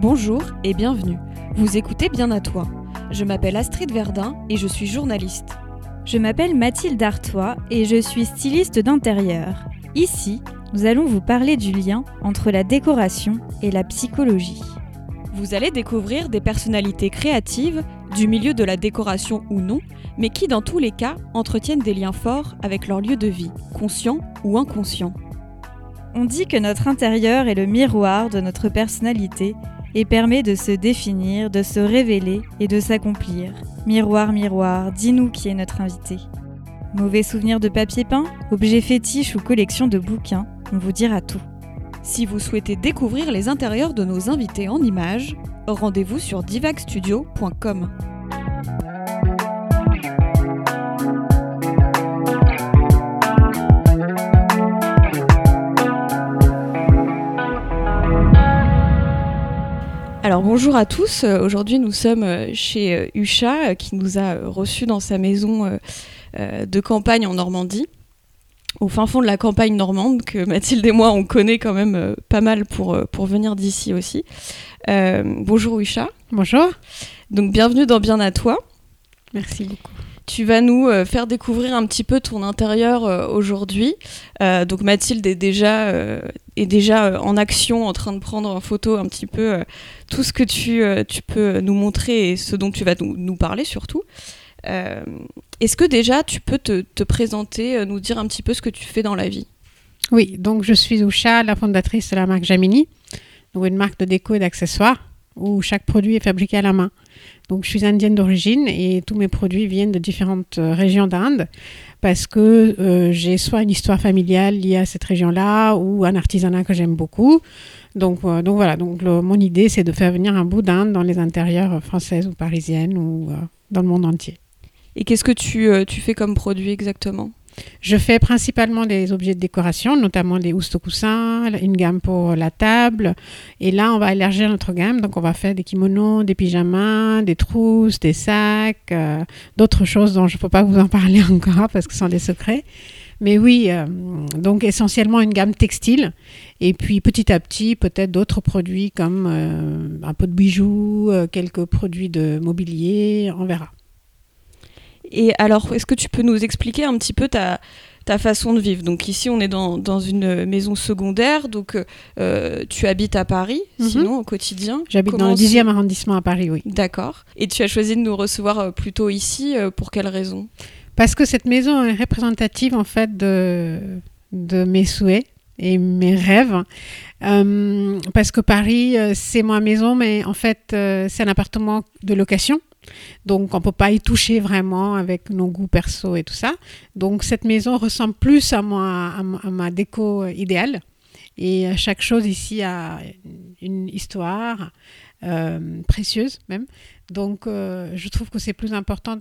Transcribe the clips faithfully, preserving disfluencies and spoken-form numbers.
Bonjour et bienvenue. Vous écoutez Bien à toi. Je m'appelle Astrid Verdin et je suis journaliste. Je m'appelle Mathilde Artois et je suis styliste d'intérieur. Ici, nous allons vous parler du lien entre la décoration et la psychologie. Vous allez découvrir des personnalités créatives, du milieu de la décoration ou non, mais qui dans tous les cas entretiennent des liens forts avec leur lieu de vie, conscient ou inconscient. On dit que notre intérieur est le miroir de notre personnalité et permet de se définir, de se révéler et de s'accomplir. Miroir, miroir, dis-nous qui est notre invité. Mauvais souvenirs de papier peint, objets fétiches ou collection de bouquins, on vous dira tout. Si vous souhaitez découvrir les intérieurs de nos invités en images, rendez-vous sur divagstudio point com. Alors bonjour à tous, aujourd'hui nous sommes chez Usha qui nous a reçus dans sa maison de campagne en Normandie, au fin fond de la campagne normande que Mathilde et moi on connaît quand même pas mal pour, pour venir d'ici aussi. Euh, bonjour Usha. Bonjour. Donc bienvenue dans Bien à toi. Merci beaucoup. Tu vas nous faire découvrir un petit peu ton intérieur aujourd'hui. Euh, donc Mathilde est déjà, euh, est déjà en action, en train de prendre en photo un petit peu euh, tout ce que tu, euh, tu peux nous montrer et ce dont tu vas nous, nous parler surtout. Euh, est-ce que déjà tu peux te, te présenter, nous dire un petit peu ce que tu fais dans la vie ? Oui, donc je suis Usha, la fondatrice de la marque Jamini, donc une marque de déco et d'accessoires où chaque produit est fabriqué à la main. Donc je suis indienne d'origine et tous mes produits viennent de différentes régions d'Inde parce que euh, j'ai soit une histoire familiale liée à cette région-là ou un artisanat que j'aime beaucoup. Donc, euh, donc voilà, donc le, mon idée c'est de faire venir un bout d'Inde dans les intérieurs françaises ou parisiennes ou euh, dans le monde entier. Et qu'est-ce que tu, euh, tu fais comme produit exactement ? Je fais principalement des objets de décoration, notamment des housses de coussins, une gamme pour la table. Et là, on va élargir notre gamme. Donc, on va faire des kimonos, des pyjamas, des trousses, des sacs, euh, d'autres choses dont je ne peux pas vous en parler encore parce que ce sont des secrets. Mais oui, euh, donc essentiellement une gamme textile. Et puis, petit à petit, peut-être d'autres produits comme euh, un peu de bijoux, euh, quelques produits de mobilier, on verra. Et alors, est-ce que tu peux nous expliquer un petit peu ta, ta façon de vivre ? Donc ici, on est dans, dans une maison secondaire, donc euh, tu habites à Paris, mm-hmm. sinon au quotidien. J'habite Comment dans le dixième arrondissement à Paris, oui. D'accord. Et tu as choisi de nous recevoir plutôt ici, pour quelle raison ? Parce que cette maison est représentative en fait de, de mes souhaits et mes rêves. Euh, parce que Paris, c'est ma maison, mais en fait, c'est un appartement de location. Donc, on ne peut pas y toucher vraiment avec nos goûts perso et tout ça. Donc, cette maison ressemble plus à ma, à ma, à ma déco idéale. Et chaque chose ici a une histoire euh, précieuse même. Donc, euh, je trouve que c'est plus important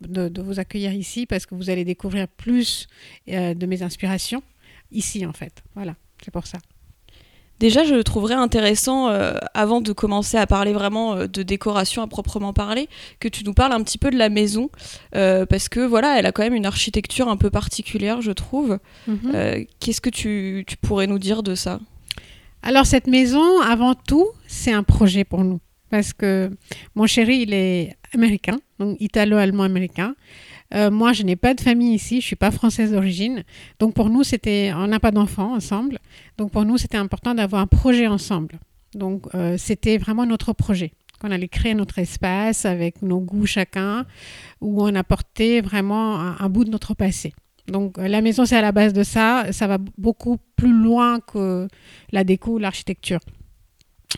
de, de vous accueillir ici parce que vous allez découvrir plus euh, de mes inspirations ici, en fait. Voilà, c'est pour ça. Déjà, je trouverais intéressant, euh, avant de commencer à parler vraiment euh, de décoration à proprement parler, que tu nous parles un petit peu de la maison, euh, parce que voilà, elle a quand même une architecture un peu particulière, je trouve. Mm-hmm. Euh, qu'est-ce que tu, tu pourrais nous dire de ça ? Alors, cette maison, avant tout, c'est un projet pour nous, parce que mon chéri, il est américain, donc italo-allemand-américain. Euh, moi, je n'ai pas de famille ici, je ne suis pas française d'origine. Donc, pour nous, c'était, on n'a pas d'enfants ensemble. Donc, pour nous, c'était important d'avoir un projet ensemble. Donc, euh, c'était vraiment notre projet. On allait créer notre espace avec nos goûts chacun, où on apportait vraiment un, un bout de notre passé. Donc, euh, la maison, c'est à la base de ça. Ça va beaucoup plus loin que la déco ou l'architecture.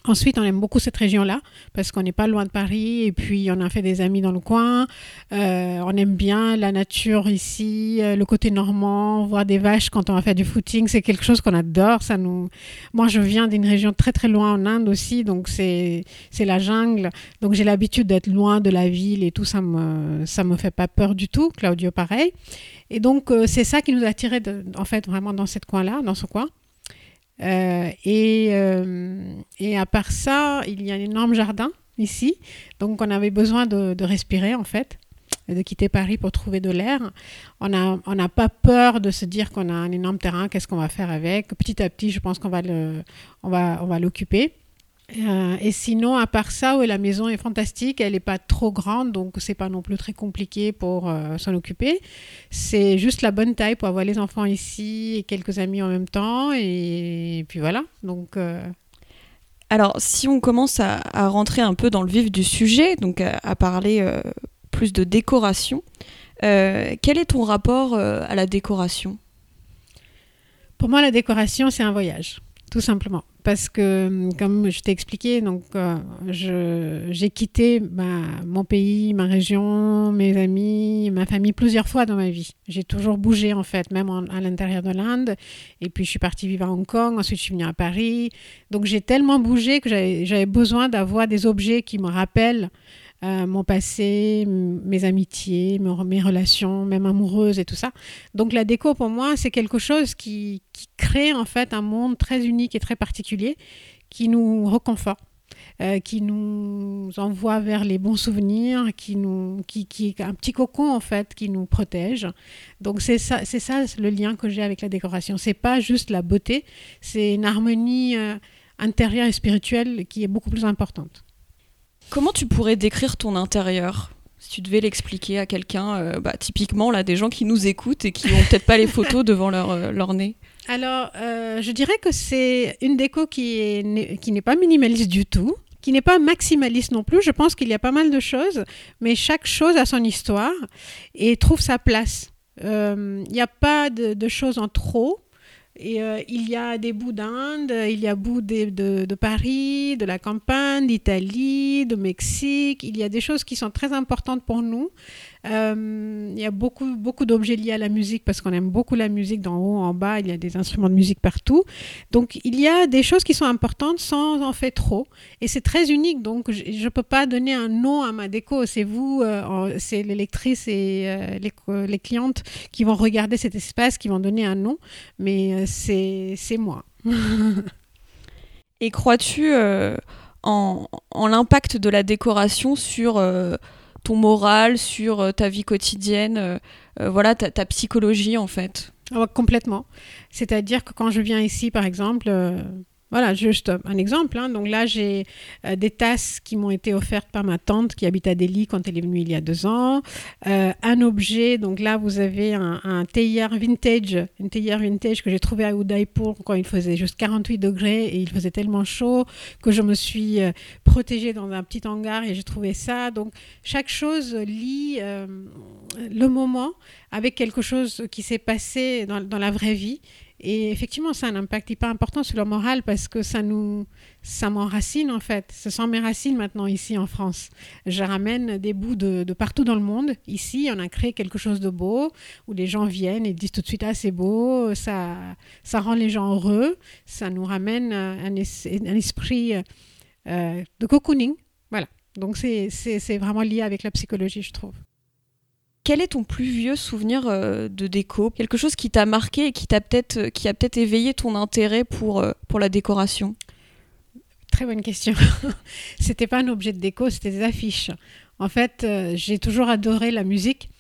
Ensuite, on aime beaucoup cette région-là parce qu'on n'est pas loin de Paris et puis on a fait des amis dans le coin. Euh, on aime bien la nature ici, le côté normand, voir des vaches quand on va faire du footing, c'est quelque chose qu'on adore. Ça nous... Moi, je viens d'une région très très loin en Inde aussi, donc c'est, c'est la jungle. Donc j'ai l'habitude d'être loin de la ville et tout, ça me, ça me fait pas peur du tout. Claudio, pareil. Et donc, euh, c'est ça qui nous a attirés de, en fait vraiment dans cette coin-là, dans ce coin. Euh, et, euh, et à part ça, il y a un énorme jardin ici. Donc, on avait besoin de, de respirer, en fait, de quitter Paris pour trouver de l'air. On n'a on n'a pas peur de se dire qu'on a un énorme terrain, qu'est-ce qu'on va faire avec. Petit à petit, je pense qu'on va, le, on va, on va l'occuper. Euh, et sinon, à part ça, ouais, la maison est fantastique. Elle n'est pas trop grande, donc c'est pas non plus très compliqué pour euh, s'en occuper. C'est juste la bonne taille pour avoir les enfants ici et quelques amis en même temps. Et, et puis voilà. Donc, euh... alors, si on commence à, à rentrer un peu dans le vif du sujet, donc à, à parler euh, plus de décoration, euh, quel est ton rapport euh, à la décoration ? Pour moi, la décoration, c'est un voyage, tout simplement. Parce que, comme je t'ai expliqué, donc, euh, je, j'ai quitté ma, mon pays, ma région, mes amis, ma famille plusieurs fois dans ma vie. J'ai toujours bougé, en fait, même en, à l'intérieur de l'Inde. Et puis, je suis partie vivre à Hong Kong. Ensuite, je suis venue à Paris. Donc, j'ai tellement bougé que j'avais, j'avais besoin d'avoir des objets qui me rappellent euh, mon passé, m- mes amitiés, m- mes relations, même amoureuses et tout ça. Donc, la déco, pour moi, c'est quelque chose qui, qui crée, en fait, un monde très unique et très particulier, qui nous réconforte, euh, qui nous envoie vers les bons souvenirs, qui nous, qui, qui est un petit cocon en fait, qui nous protège. Donc c'est ça, c'est ça le lien que j'ai avec la décoration. C'est pas juste la beauté, c'est une harmonie euh, intérieure et spirituelle qui est beaucoup plus importante. Comment tu pourrais décrire ton intérieur ? Si tu devais l'expliquer à quelqu'un, euh, bah, typiquement là, des gens qui nous écoutent et qui n'ont peut-être pas les photos devant leur, euh, leur nez. Alors, euh, je dirais que c'est une déco qui, est, qui n'est pas minimaliste du tout, qui n'est pas maximaliste non plus. Je pense qu'il y a pas mal de choses, mais chaque chose a son histoire et trouve sa place. Il euh, n'y a pas de, de choses en trop. Et euh, il y a des bouts d'Inde, il y a bouts de, de, de Paris, de la campagne, d'Italie, de Mexique. Il y a des choses qui sont très importantes pour nous. Euh, il y a beaucoup, beaucoup d'objets liés à la musique parce qu'on aime beaucoup la musique d'en haut, en bas. Il y a des instruments de musique partout. Donc, il y a des choses qui sont importantes sans en faire trop. Et c'est très unique. Donc, je ne peux pas donner un nom à ma déco. C'est vous, euh, c'est les lectrices et euh, les, euh, les clientes qui vont regarder cet espace, qui vont donner un nom. Mais... Euh, C'est, c'est moi. Et crois-tu euh, en, en l'impact de la décoration sur euh, ton moral, sur euh, ta vie quotidienne, euh, voilà, ta, ta psychologie en fait ? Oh, complètement. C'est-à-dire que quand je viens ici, par exemple, euh, voilà, juste un exemple, hein, donc là j'ai euh, des tasses qui m'ont été offertes par ma tante qui habite à Delhi quand elle est venue il y a deux ans, euh, un objet, donc là vous avez un, un théière vintage, une théière vintage que j'ai trouvé à Udaipur quand il faisait juste quarante-huit degrés et il faisait tellement chaud que je me suis euh, protégée dans un petit hangar et j'ai trouvé ça. Donc chaque chose lie euh, le moment avec quelque chose qui s'est passé dans, dans la vraie vie. Et effectivement, ça a un impact hyper important sur le moral parce que ça nous, ça m'enracine en fait. Ce sont mes racines maintenant ici en France. Je ramène des bouts de, de partout dans le monde. Ici, on a créé quelque chose de beau où les gens viennent et disent tout de suite « Ah, c'est beau », ça, ça rend les gens heureux, ça nous ramène un, es- un esprit euh, de cocooning. Voilà, donc c'est, c'est, c'est vraiment lié avec la psychologie, je trouve. Quel est ton plus vieux souvenir euh, de déco ? Quelque chose qui t'a marqué et qui, t'a peut-être, euh, qui a peut-être éveillé ton intérêt pour, euh, pour la décoration ? Très bonne question. C'était pas un objet de déco, c'était des affiches. En fait, euh, j'ai toujours adoré la musique.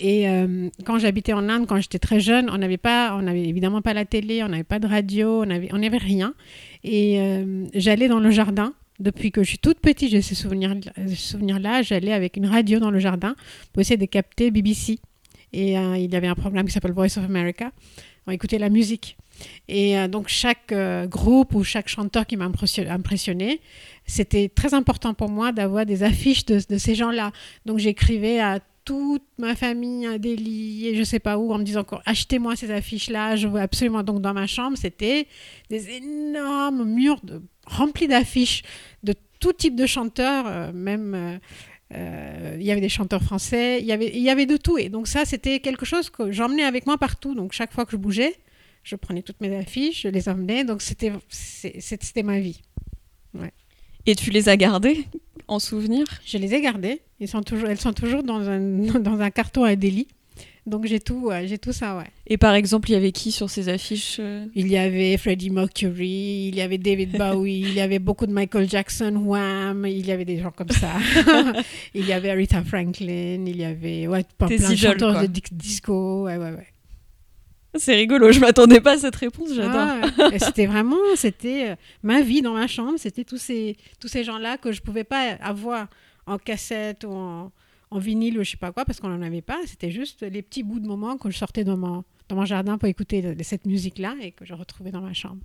Et euh, quand j'habitais en Inde, quand j'étais très jeune, on n'avait pas, on n'avait évidemment pas la télé, on n'avait pas de radio, on n'avait on n'avait rien. Et euh, j'allais dans le jardin. Depuis que je suis toute petite, j'ai ces souvenirs, ces souvenirs-là. J'allais avec une radio dans le jardin pour essayer de capter B B C. Et euh, il y avait un programme qui s'appelle Voice of America. On écoutait la musique. Et euh, donc, chaque euh, groupe ou chaque chanteur qui m'a impressionnée, c'était très important pour moi d'avoir des affiches de, de ces gens-là. Donc, j'écrivais à toute ma famille à Delhi et je ne sais pas où, en me disant « Achetez-moi ces affiches-là, je veux absolument ». Donc, dans ma chambre, c'était des énormes murs de... remplis d'affiches de tout type de chanteurs, euh, même euh, euh, il y avait des chanteurs français, il y avait, il y avait de tout. Et donc ça, c'était quelque chose que j'emmenais avec moi partout. Donc chaque fois que je bougeais, je prenais toutes mes affiches, je les emmenais. Donc c'était, c'est, c'était, c'était ma vie. Ouais. Et tu les as gardées en souvenir ? Je les ai gardées. Ils sont toujours, elles sont toujours dans un, dans un carton à Delhi. Donc j'ai tout, ouais, j'ai tout ça, ouais. Et par exemple, il y avait qui sur ces affiches? Il y avait Freddie Mercury, il y avait David Bowie, il y avait beaucoup de Michael Jackson, Wham, il y avait des gens comme ça. Il y avait Aretha Franklin, il y avait ouais, plein, plein de chanteurs de disco, ouais, ouais, ouais. C'est rigolo, je m'attendais pas à cette réponse, j'adore. Ah, c'était vraiment, c'était ma vie dans ma chambre, c'était tous ces, tous ces gens-là que je pouvais pas avoir en cassette ou en, en vinyle ou je sais pas quoi, parce qu'on en avait pas, c'était juste les petits bouts de moments que je sortais dans mon, dans mon jardin pour écouter cette musique-là et que je retrouvais dans ma chambre.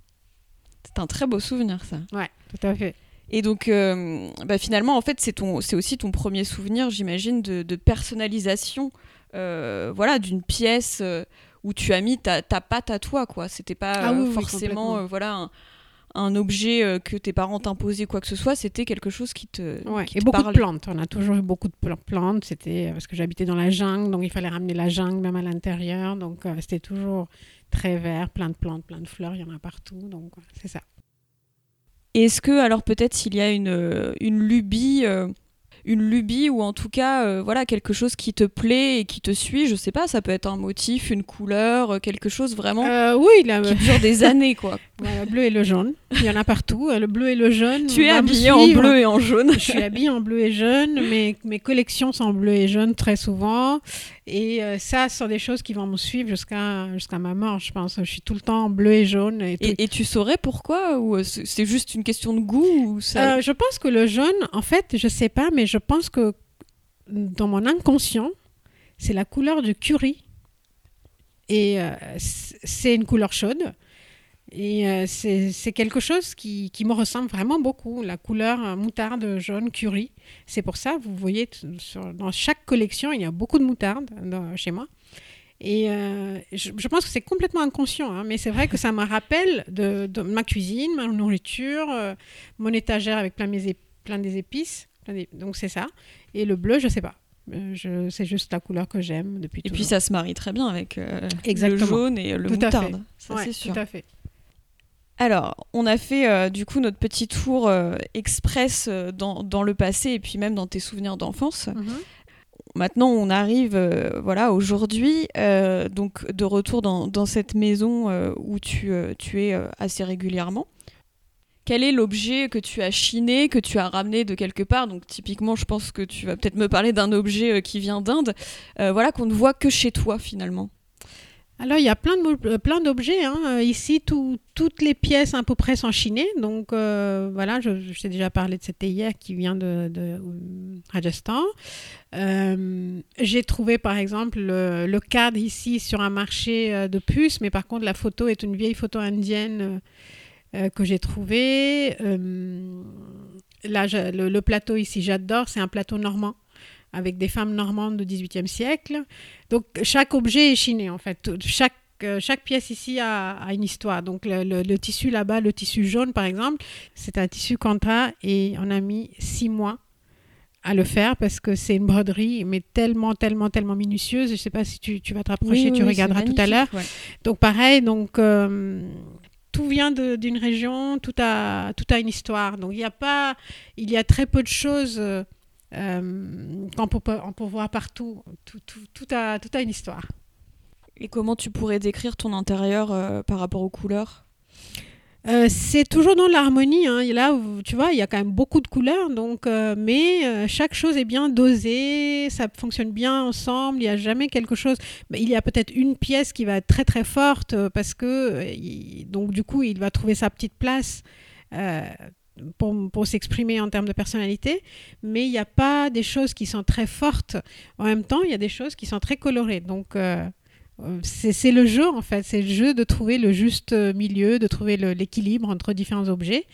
C'est un très beau souvenir, ça. Ouais, tout à fait. Et donc, euh, bah finalement, en fait, c'est, ton, c'est aussi ton premier souvenir, j'imagine, de, de personnalisation, euh, voilà, d'une pièce euh, où tu as mis ta, ta patte à toi, quoi. C'était pas ah oui, euh, forcément oui, euh, voilà, un, un objet euh, que tes parents t'imposaient, quoi que ce soit. C'était quelque chose qui te, ouais, qui et te beaucoup parlait. De plantes. On a toujours eu beaucoup de plantes. C'était parce que j'habitais dans la jungle, donc il fallait ramener la jungle même à l'intérieur. Donc, euh, c'était toujours très vert, plein de plantes, plein de fleurs. Il y en a partout, donc euh, c'est ça. Et est-ce que, alors peut-être s'il y a une, une lubie, euh, une lubie ou en tout cas euh, voilà, quelque chose qui te plaît et qui te suit, je sais pas, ça peut être un motif, une couleur, quelque chose vraiment euh, oui, là, qui dure des années quoi. Le bleu et le jaune, il y en a partout, le bleu et le jaune. Tu es habillée en bleu et en jaune. Je suis habillée en bleu et jaune, mes, mes collections sont en bleu et jaune très souvent et euh, ça, ce sont des choses qui vont me suivre jusqu'à, jusqu'à ma mort, je pense. Je suis tout le temps en bleu et jaune. Et, tout... et, et tu saurais pourquoi ou c'est juste une question de goût ou ça... euh, Je pense que le jaune, en fait, je sais pas, mais je pense que dans mon inconscient, c'est la couleur du curry et euh, c'est une couleur chaude. Et euh, c'est, c'est quelque chose qui, qui me ressemble vraiment beaucoup, la couleur moutarde jaune curry. C'est pour ça, vous voyez, sur, dans chaque collection, il y a beaucoup de moutarde dans, chez moi. Et euh, je, je pense que c'est complètement inconscient, hein, mais c'est vrai que ça me rappelle de, de ma cuisine, ma nourriture, euh, mon étagère avec plein, mes ép- plein des épices. Plein des, donc c'est ça. Et le bleu, je ne sais pas. Je, c'est juste la couleur que j'aime depuis toujours. Et puis ça se marie très bien avec euh, le jaune et le tout moutarde. Ça, ouais, c'est sûr. Tout à fait. Alors, on a fait euh, du coup notre petit tour euh, express euh, dans, dans le passé et puis même dans tes souvenirs d'enfance. Mmh. Maintenant, on arrive euh, voilà, aujourd'hui, euh, donc de retour dans, dans cette maison euh, où tu, euh, tu es euh, assez régulièrement. Quel est l'objet que tu as chiné, que tu as ramené de quelque part? Donc typiquement, je pense que tu vas peut-être me parler d'un objet euh, qui vient d'Inde, euh, voilà, qu'on ne voit que chez toi finalement. Alors, il y a plein, de, plein d'objets. Hein. Ici, tout, toutes les pièces à peu près sont chinées. Donc, euh, voilà, je, je t'ai déjà parlé de cette théière qui vient de, de Rajasthan. Euh, j'ai trouvé, par exemple, le, le cadre ici sur un marché de puces. Mais par contre, la photo est une vieille photo indienne euh, que j'ai trouvée. Euh, là, je, le, le plateau ici, j'adore. C'est un plateau normand, avec des femmes normandes du dix-huitième siècle. Donc, chaque objet est chiné, en fait. Chaque, chaque pièce ici a, a une histoire. Donc, le, le, le tissu là-bas, le tissu jaune, par exemple, c'est un tissu Kantra et on a mis six mois à le faire parce que c'est une broderie, mais tellement, tellement, tellement minutieuse. Je ne sais pas si tu, tu vas te rapprocher, oui, oui, tu oui, regarderas tout à l'heure. Ouais. Donc, pareil, donc... Euh, tout vient de, d'une région, tout a, tout a une histoire. Donc, il y a pas... Il y a très peu de choses... Euh, on, peut, on peut voir partout, tout, tout, tout, a, tout a une histoire. Et comment tu pourrais décrire ton intérieur euh, par rapport aux couleurs? euh, C'est toujours dans l'harmonie, hein. Et là, tu vois, il y a quand même beaucoup de couleurs, donc, euh, mais euh, chaque chose est bien dosée, ça fonctionne bien ensemble, il n'y a jamais quelque chose... Il y a peut-être une pièce qui va être très très forte, parce que, il, donc du coup, il va trouver sa petite place... Euh, Pour, pour s'exprimer en termes de personnalité, mais il n'y a pas des choses qui sont très fortes. En même temps, il y a des choses qui sont très colorées. Donc, euh, c'est, c'est le jeu, en fait. C'est le jeu de trouver le juste milieu, de trouver le, l'équilibre entre différents objets.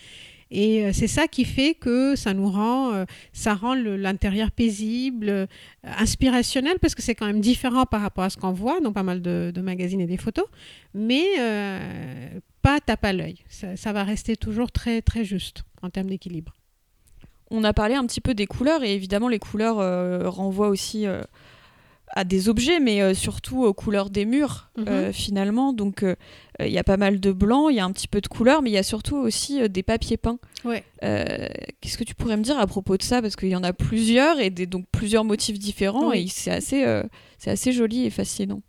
Et euh, c'est ça qui fait que ça nous rend, euh, ça rend le, l'intérieur paisible, euh, inspirationnel, parce que c'est quand même différent par rapport à ce qu'on voit, donc pas mal de, de magazines et des photos, mais... Euh, pas tape à l'œil. Ça, ça va rester toujours très, très juste en termes d'équilibre. On a parlé un petit peu des couleurs et évidemment les couleurs euh, renvoient aussi euh, à des objets, mais euh, surtout aux couleurs des murs, mmh. euh, finalement. Donc, il euh, y a pas mal de blanc, il y a un petit peu de couleur, mais il y a surtout aussi euh, des papiers peints. Ouais. Euh, qu'est-ce que tu pourrais me dire à propos de ça ? Parce qu'il y en a plusieurs, et des, donc plusieurs motifs différents, oui. et c'est assez, euh, c'est assez joli et fascinant.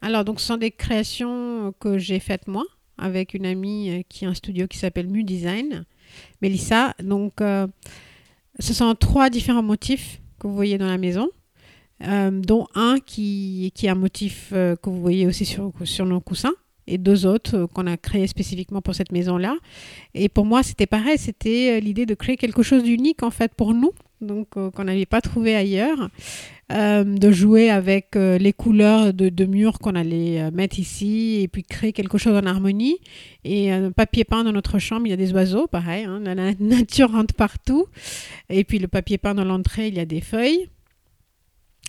Alors, donc, ce sont des créations que j'ai faites, moi, avec une amie qui a un studio qui s'appelle Mu Design, Mélissa. Donc, euh, ce sont trois différents motifs que vous voyez dans la maison, euh, dont un qui, qui est un motif euh, que vous voyez aussi sur, sur nos coussins, et deux autres euh, qu'on a créés spécifiquement pour cette maison-là. Et pour moi, c'était pareil, c'était euh, l'idée de créer quelque chose d'unique, en fait, pour nous, donc euh, qu'on n'avait pas trouvé ailleurs, euh, de jouer avec euh, les couleurs de, de murs qu'on allait euh, mettre ici, et puis créer quelque chose en harmonie. Et euh, papier peint dans notre chambre, il y a des oiseaux, pareil, hein, la nature rentre partout. Et puis le papier peint dans l'entrée, il y a des feuilles.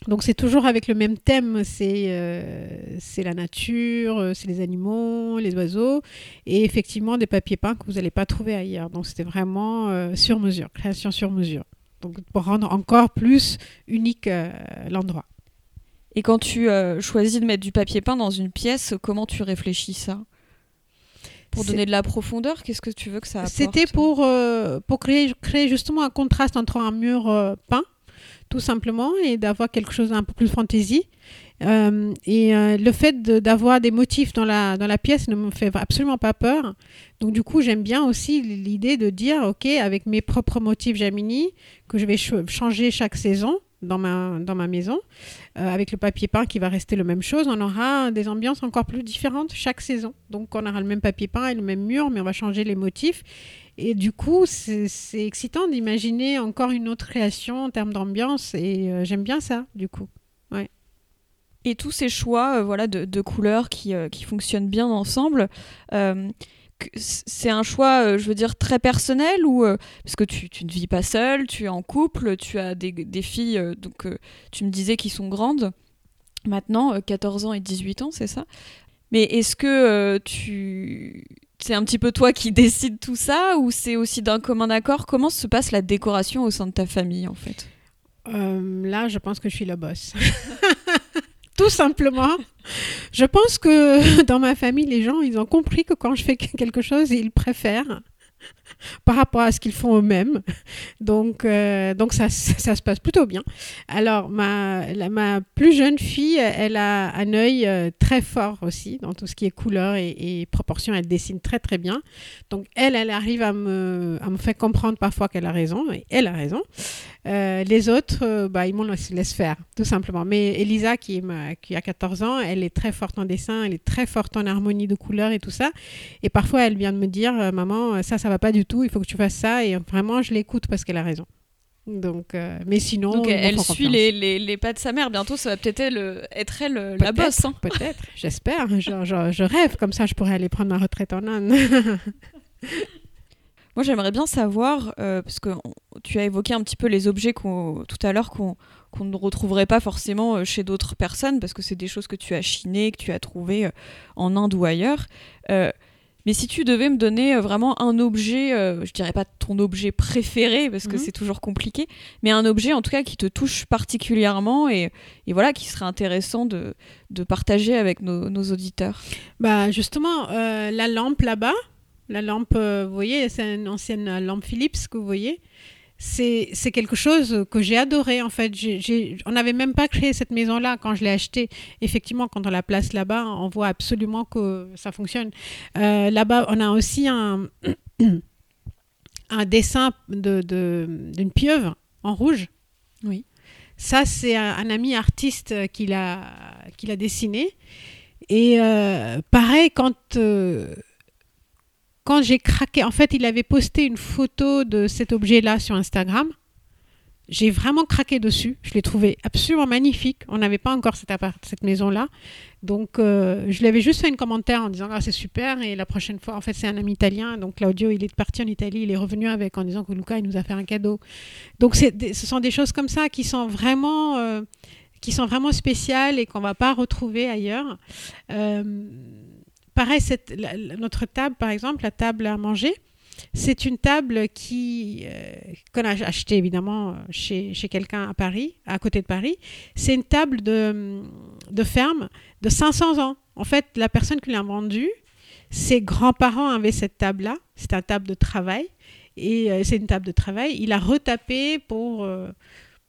Donc c'est toujours avec le même thème, c'est, euh, c'est la nature, c'est les animaux, les oiseaux, et effectivement des papiers peints que vous n'allez pas trouver ailleurs. Donc c'était vraiment euh, sur mesure, création sur mesure. Donc, pour rendre encore plus unique euh, l'endroit. Et quand tu euh, choisis de mettre du papier peint dans une pièce, comment tu réfléchis ça ? Pour C'est... donner de la profondeur, qu'est-ce que tu veux que ça apporte ? C'était pour, euh, pour créer, créer justement un contraste entre un mur euh, peint, tout simplement, et d'avoir quelque chose d'un peu plus fantaisie. Euh, et euh, le fait de, d'avoir des motifs dans la, dans la pièce ne me fait absolument pas peur. Donc du coup, j'aime bien aussi l'idée de dire, ok, avec mes propres motifs Jamini, que je vais ch- changer chaque saison dans ma, dans ma maison, euh, avec le papier peint qui va rester la même chose, on aura des ambiances encore plus différentes chaque saison. Donc on aura le même papier peint et le même mur, mais on va changer les motifs. Et du coup, c'est, c'est excitant d'imaginer encore une autre création en termes d'ambiance, et euh, j'aime bien ça, du coup. Ouais. Et tous ces choix euh, voilà, de, de couleurs qui, euh, qui fonctionnent bien ensemble, euh, c'est un choix, euh, je veux dire, très personnel, ou, euh, parce que tu, tu ne vis pas seule, tu es en couple, tu as des, des filles, euh, donc, euh, tu me disais, qui sont grandes, maintenant, euh, quatorze ans et dix-huit ans, c'est ça ? Mais est-ce que euh, tu... c'est un petit peu toi qui décides tout ça, ou c'est aussi d'un commun accord ? Comment se passe la décoration au sein de ta famille, en fait ? euh, Là, je pense que je suis la boss. Tout simplement. Je pense que dans ma famille, les gens, ils ont compris que quand je fais quelque chose, ils préfèrent par rapport à ce qu'ils font eux-mêmes. Donc, euh, donc ça, ça, ça se passe plutôt bien. Alors, ma, la, ma plus jeune fille, elle a un œil euh, très fort aussi dans tout ce qui est couleur et, et proportion. Elle dessine très, très bien. Donc, elle, elle arrive à me, à me faire comprendre parfois qu'elle a raison, et elle a raison. Euh, les autres, euh, bah, ils m'en laissent faire, tout simplement. Mais Elisa, qui, ma, qui a quatorze ans, elle est très forte en dessin, elle est très forte en harmonie de couleurs et tout ça. Et parfois, elle vient de me dire, « Maman, ça, ça va pas du tout, il faut que tu fasses ça », et vraiment je l'écoute parce qu'elle a raison. Donc, euh, mais sinon, donc elle suit les, les, les pas de sa mère. Bientôt, ça va peut-être elle, être elle peut-être, la bosse. Hein. Peut-être, j'espère. je, je, je rêve, comme ça je pourrais aller prendre ma retraite en Inde. Moi, j'aimerais bien savoir, euh, parce que tu as évoqué un petit peu les objets qu'on, tout à l'heure qu'on, qu'on ne retrouverait pas forcément chez d'autres personnes, parce que c'est des choses que tu as chinées, que tu as trouvées en Inde ou ailleurs. Euh, Mais si tu devais me donner vraiment un objet, euh, je dirais pas ton objet préféré, parce que mmh. c'est toujours compliqué, mais un objet en tout cas qui te touche particulièrement, et, et voilà, qui serait intéressant de, de partager avec nos, nos auditeurs. Bah justement, euh, la lampe là-bas, la lampe, euh, vous voyez, c'est une ancienne lampe Philips que vous voyez. C'est, c'est quelque chose que j'ai adoré, en fait. J'ai, j'ai, on n'avait même pas créé cette maison-là quand je l'ai achetée. Effectivement, quand on la place là-bas, on voit absolument que ça fonctionne. Euh, là-bas, on a aussi un, un dessin de, de, d'une pieuvre en rouge. Oui. Ça, c'est un, un ami artiste qui l'a, qui l'a dessiné. Et euh, pareil, quand... Euh, Quand j'ai craqué, en fait, il avait posté une photo de cet objet-là sur Instagram. J'ai vraiment craqué dessus. Je l'ai trouvé absolument magnifique. On n'avait pas encore cette, appart- cette maison-là. Donc, euh, je lui avais juste fait un commentaire en disant « Ah, c'est super !» Et la prochaine fois, en fait, c'est un ami italien. Donc, Claudio, il est parti en Italie. Il est revenu avec en disant que Luca, il nous a fait un cadeau. Donc, c'est, ce sont des choses comme ça qui sont vraiment... Euh, qui sont vraiment spéciales et qu'on ne va pas retrouver ailleurs. Euh, Pareil, cette, la, notre table, par exemple, la table à manger, C'est une table qui, euh, qu'on a achetée évidemment chez, chez quelqu'un à Paris, à côté de Paris. C'est une table de, de ferme de cinq cents ans. En fait, la personne qui l'a vendue, ses grands-parents avaient cette table-là. C'est une table de travail. Et euh, c'est une table de travail. Il a retapé pour, euh,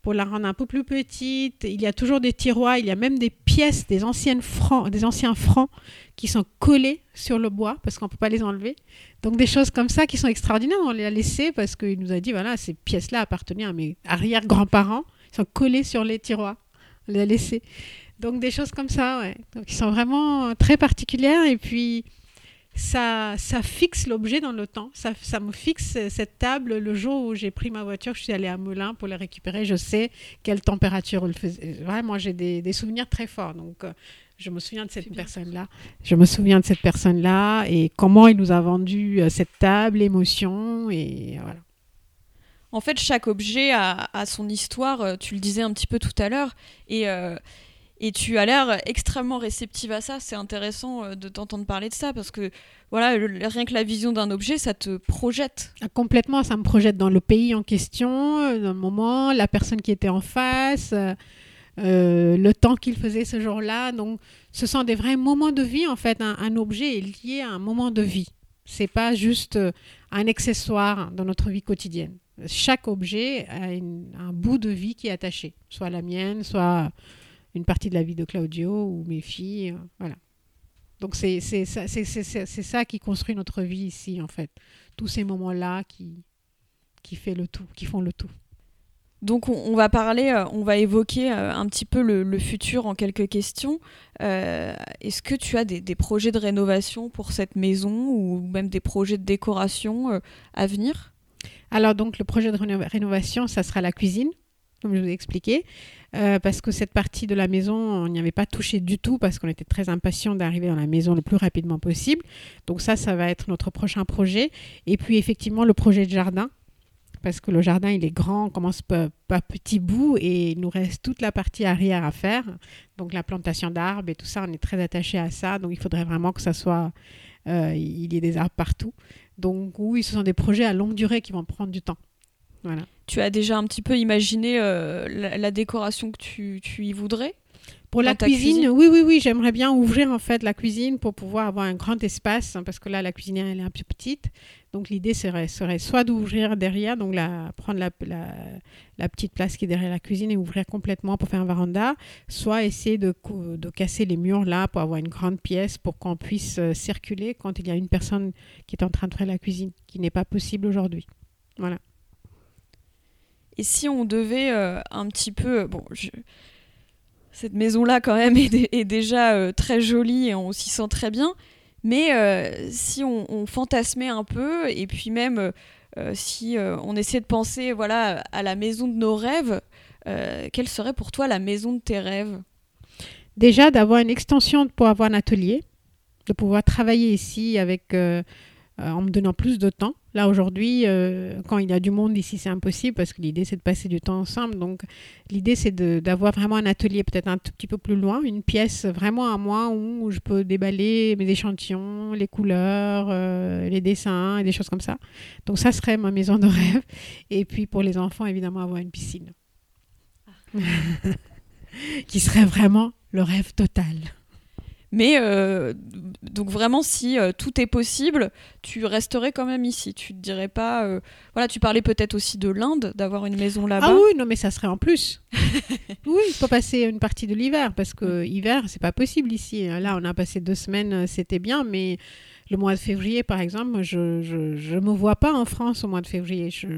pour la rendre un peu plus petite. Il y a toujours des tiroirs. Il y a même des pièces, des, anciennes francs, des anciens francs qui sont collés sur le bois parce qu'on ne peut pas les enlever. Donc, des choses comme ça qui sont extraordinaires. On les a laissées parce qu'il nous a dit, voilà, ces pièces-là appartenaient à mes arrière-grands-parents. Ils sont collés sur les tiroirs. On les a laissées. Donc, des choses comme ça, ouais. Donc, ils sont vraiment très particulières. Et puis... Ça, ça fixe l'objet dans le temps. Ça, ça me fixe cette table. Le jour où j'ai pris ma voiture, je suis allée à Melun pour la récupérer. Je sais quelle température elle faisait. Vraiment, j'ai des, des souvenirs très forts. Donc, euh, je me souviens de cette personne-là. Je me souviens de cette personne-là et comment il nous a vendu euh, cette table, l'émotion et voilà. En fait, chaque objet a, a son histoire. Tu le disais un petit peu tout à l'heure et... Euh... Et tu as l'air extrêmement réceptive à ça. C'est intéressant de t'entendre parler de ça parce que voilà, le, rien que la vision d'un objet, ça te projette. Ah, complètement, ça me projette dans le pays en question, dans le moment, la personne qui était en face, euh, le temps qu'il faisait ce jour-là. Donc, ce sont des vrais moments de vie en fait. Un, un objet est lié à un moment de vie. C'est pas juste un accessoire dans notre vie quotidienne. Chaque objet a une, un bout de vie qui est attaché, soit la mienne, soit... une partie de la vie de Claudio ou mes filles, euh, voilà. Donc c'est, c'est, ça, c'est, c'est, c'est ça qui construit notre vie ici, en fait. Tous ces moments-là qui, qui, fait le tout, qui font le tout. Donc on, on va parler, euh, on va évoquer euh, un petit peu le, le futur en quelques questions. Euh, est-ce que tu as des, des projets de rénovation pour cette maison ou même des projets de décoration euh, à venir ? Alors donc le projet de réno- rénovation, ça sera la cuisine, comme je vous ai expliqué, euh, parce que cette partie de la maison, on n'y avait pas touché du tout parce qu'on était très impatients d'arriver dans la maison le plus rapidement possible. Donc ça, ça va être notre prochain projet. Et puis effectivement, le projet de jardin, parce que le jardin, il est grand, on commence par, par petits bouts et il nous reste toute la partie arrière à faire. Donc la plantation d'arbres et tout ça, on est très attachés à ça. Donc il faudrait vraiment que ça soit... Euh, il y ait des arbres partout. Donc oui, ce sont des projets à longue durée qui vont prendre du temps. Voilà. Tu as déjà un petit peu imaginé euh, la, la décoration que tu, tu y voudrais ? Pour la cuisine, cuisine, oui, oui, oui, j'aimerais bien ouvrir en fait la cuisine pour pouvoir avoir un grand espace, hein, parce que là, la cuisine, elle est un peu petite. Donc, l'idée serait, serait soit d'ouvrir derrière, donc la, prendre la, la, la petite place qui est derrière la cuisine et ouvrir complètement pour faire un varanda, soit essayer de, de casser les murs là pour avoir une grande pièce pour qu'on puisse circuler quand il y a une personne qui est en train de faire la cuisine, qui n'est pas possible aujourd'hui. Voilà. Et si on devait euh, un petit peu... Bon, je... cette maison-là, quand même, est, d- est déjà euh, très jolie et on s'y sent très bien. Mais euh, si on, on fantasmait un peu, et puis même euh, si euh, on essayait de penser voilà, à la maison de nos rêves, euh, quelle serait pour toi la maison de tes rêves ? Déjà, d'avoir une extension pour avoir un atelier, de pouvoir travailler ici avec... Euh, Euh, en me donnant plus de temps. Là, aujourd'hui, euh, quand il y a du monde ici, c'est impossible parce que l'idée, c'est de passer du temps ensemble. Donc, l'idée, c'est de, d'avoir vraiment un atelier peut-être un tout petit peu plus loin, une pièce vraiment à moi où je peux déballer mes échantillons, les couleurs, euh, les dessins et des choses comme ça. Donc, ça serait ma maison de rêve. Et puis, pour les enfants, évidemment, avoir une piscine. Ah. Qui serait vraiment le rêve total. Mais euh, donc vraiment, si euh, tout est possible, tu resterais quand même ici. Tu te dirais pas... Euh, voilà, tu parlais peut-être aussi de l'Inde, d'avoir une maison là-bas. Ah oui, non mais ça serait en plus. Oui, il faut passer une partie de l'hiver, parce que hiver, c'est pas possible ici. Là, on a passé deux semaines, c'était bien, mais le mois de février, par exemple, je je, je me vois pas en France au mois de février. Je,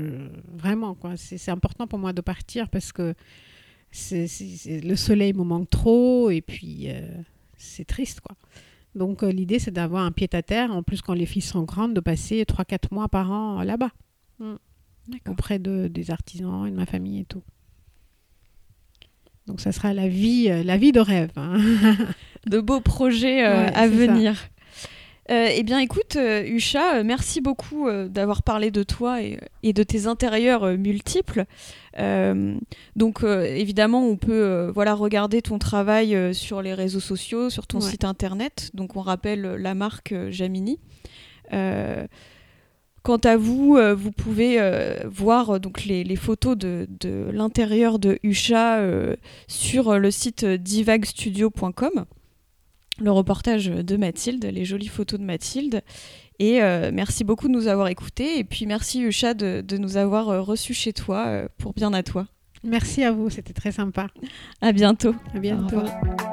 vraiment, quoi. C'est, c'est important pour moi de partir, parce que c'est, c'est, c'est, le soleil me manque trop, et puis... Euh, c'est triste, quoi. Donc, euh, l'idée, c'est d'avoir un pied-à-terre. En plus, quand les filles sont grandes, de passer trois à quatre mois par an euh, là-bas. Mmh. D'accord. Auprès de, des artisans et de ma famille et tout. Donc, ça sera la vie, euh, la vie de rêve. Hein. De beaux projets euh, ouais, à venir. Euh, eh bien, écoute, euh, Usha, euh, merci beaucoup euh, d'avoir parlé de toi et, et de tes intérieurs euh, multiples. Euh, donc, euh, évidemment, on peut euh, voilà, regarder ton travail euh, sur les réseaux sociaux, sur ton ouais. site internet. Donc, on rappelle la marque euh, Jamini. Euh, Quant à vous, euh, vous pouvez euh, voir euh, donc les, les photos de, de l'intérieur de Usha euh, sur le site divagstudio point com. Le reportage de Mathilde, les jolies photos de Mathilde. Et euh, merci beaucoup de nous avoir écoutés. Et puis merci Usha de, de nous avoir euh, reçus chez toi euh, pour Bien à toi. Merci à vous, c'était très sympa. À bientôt. À bientôt. Au revoir.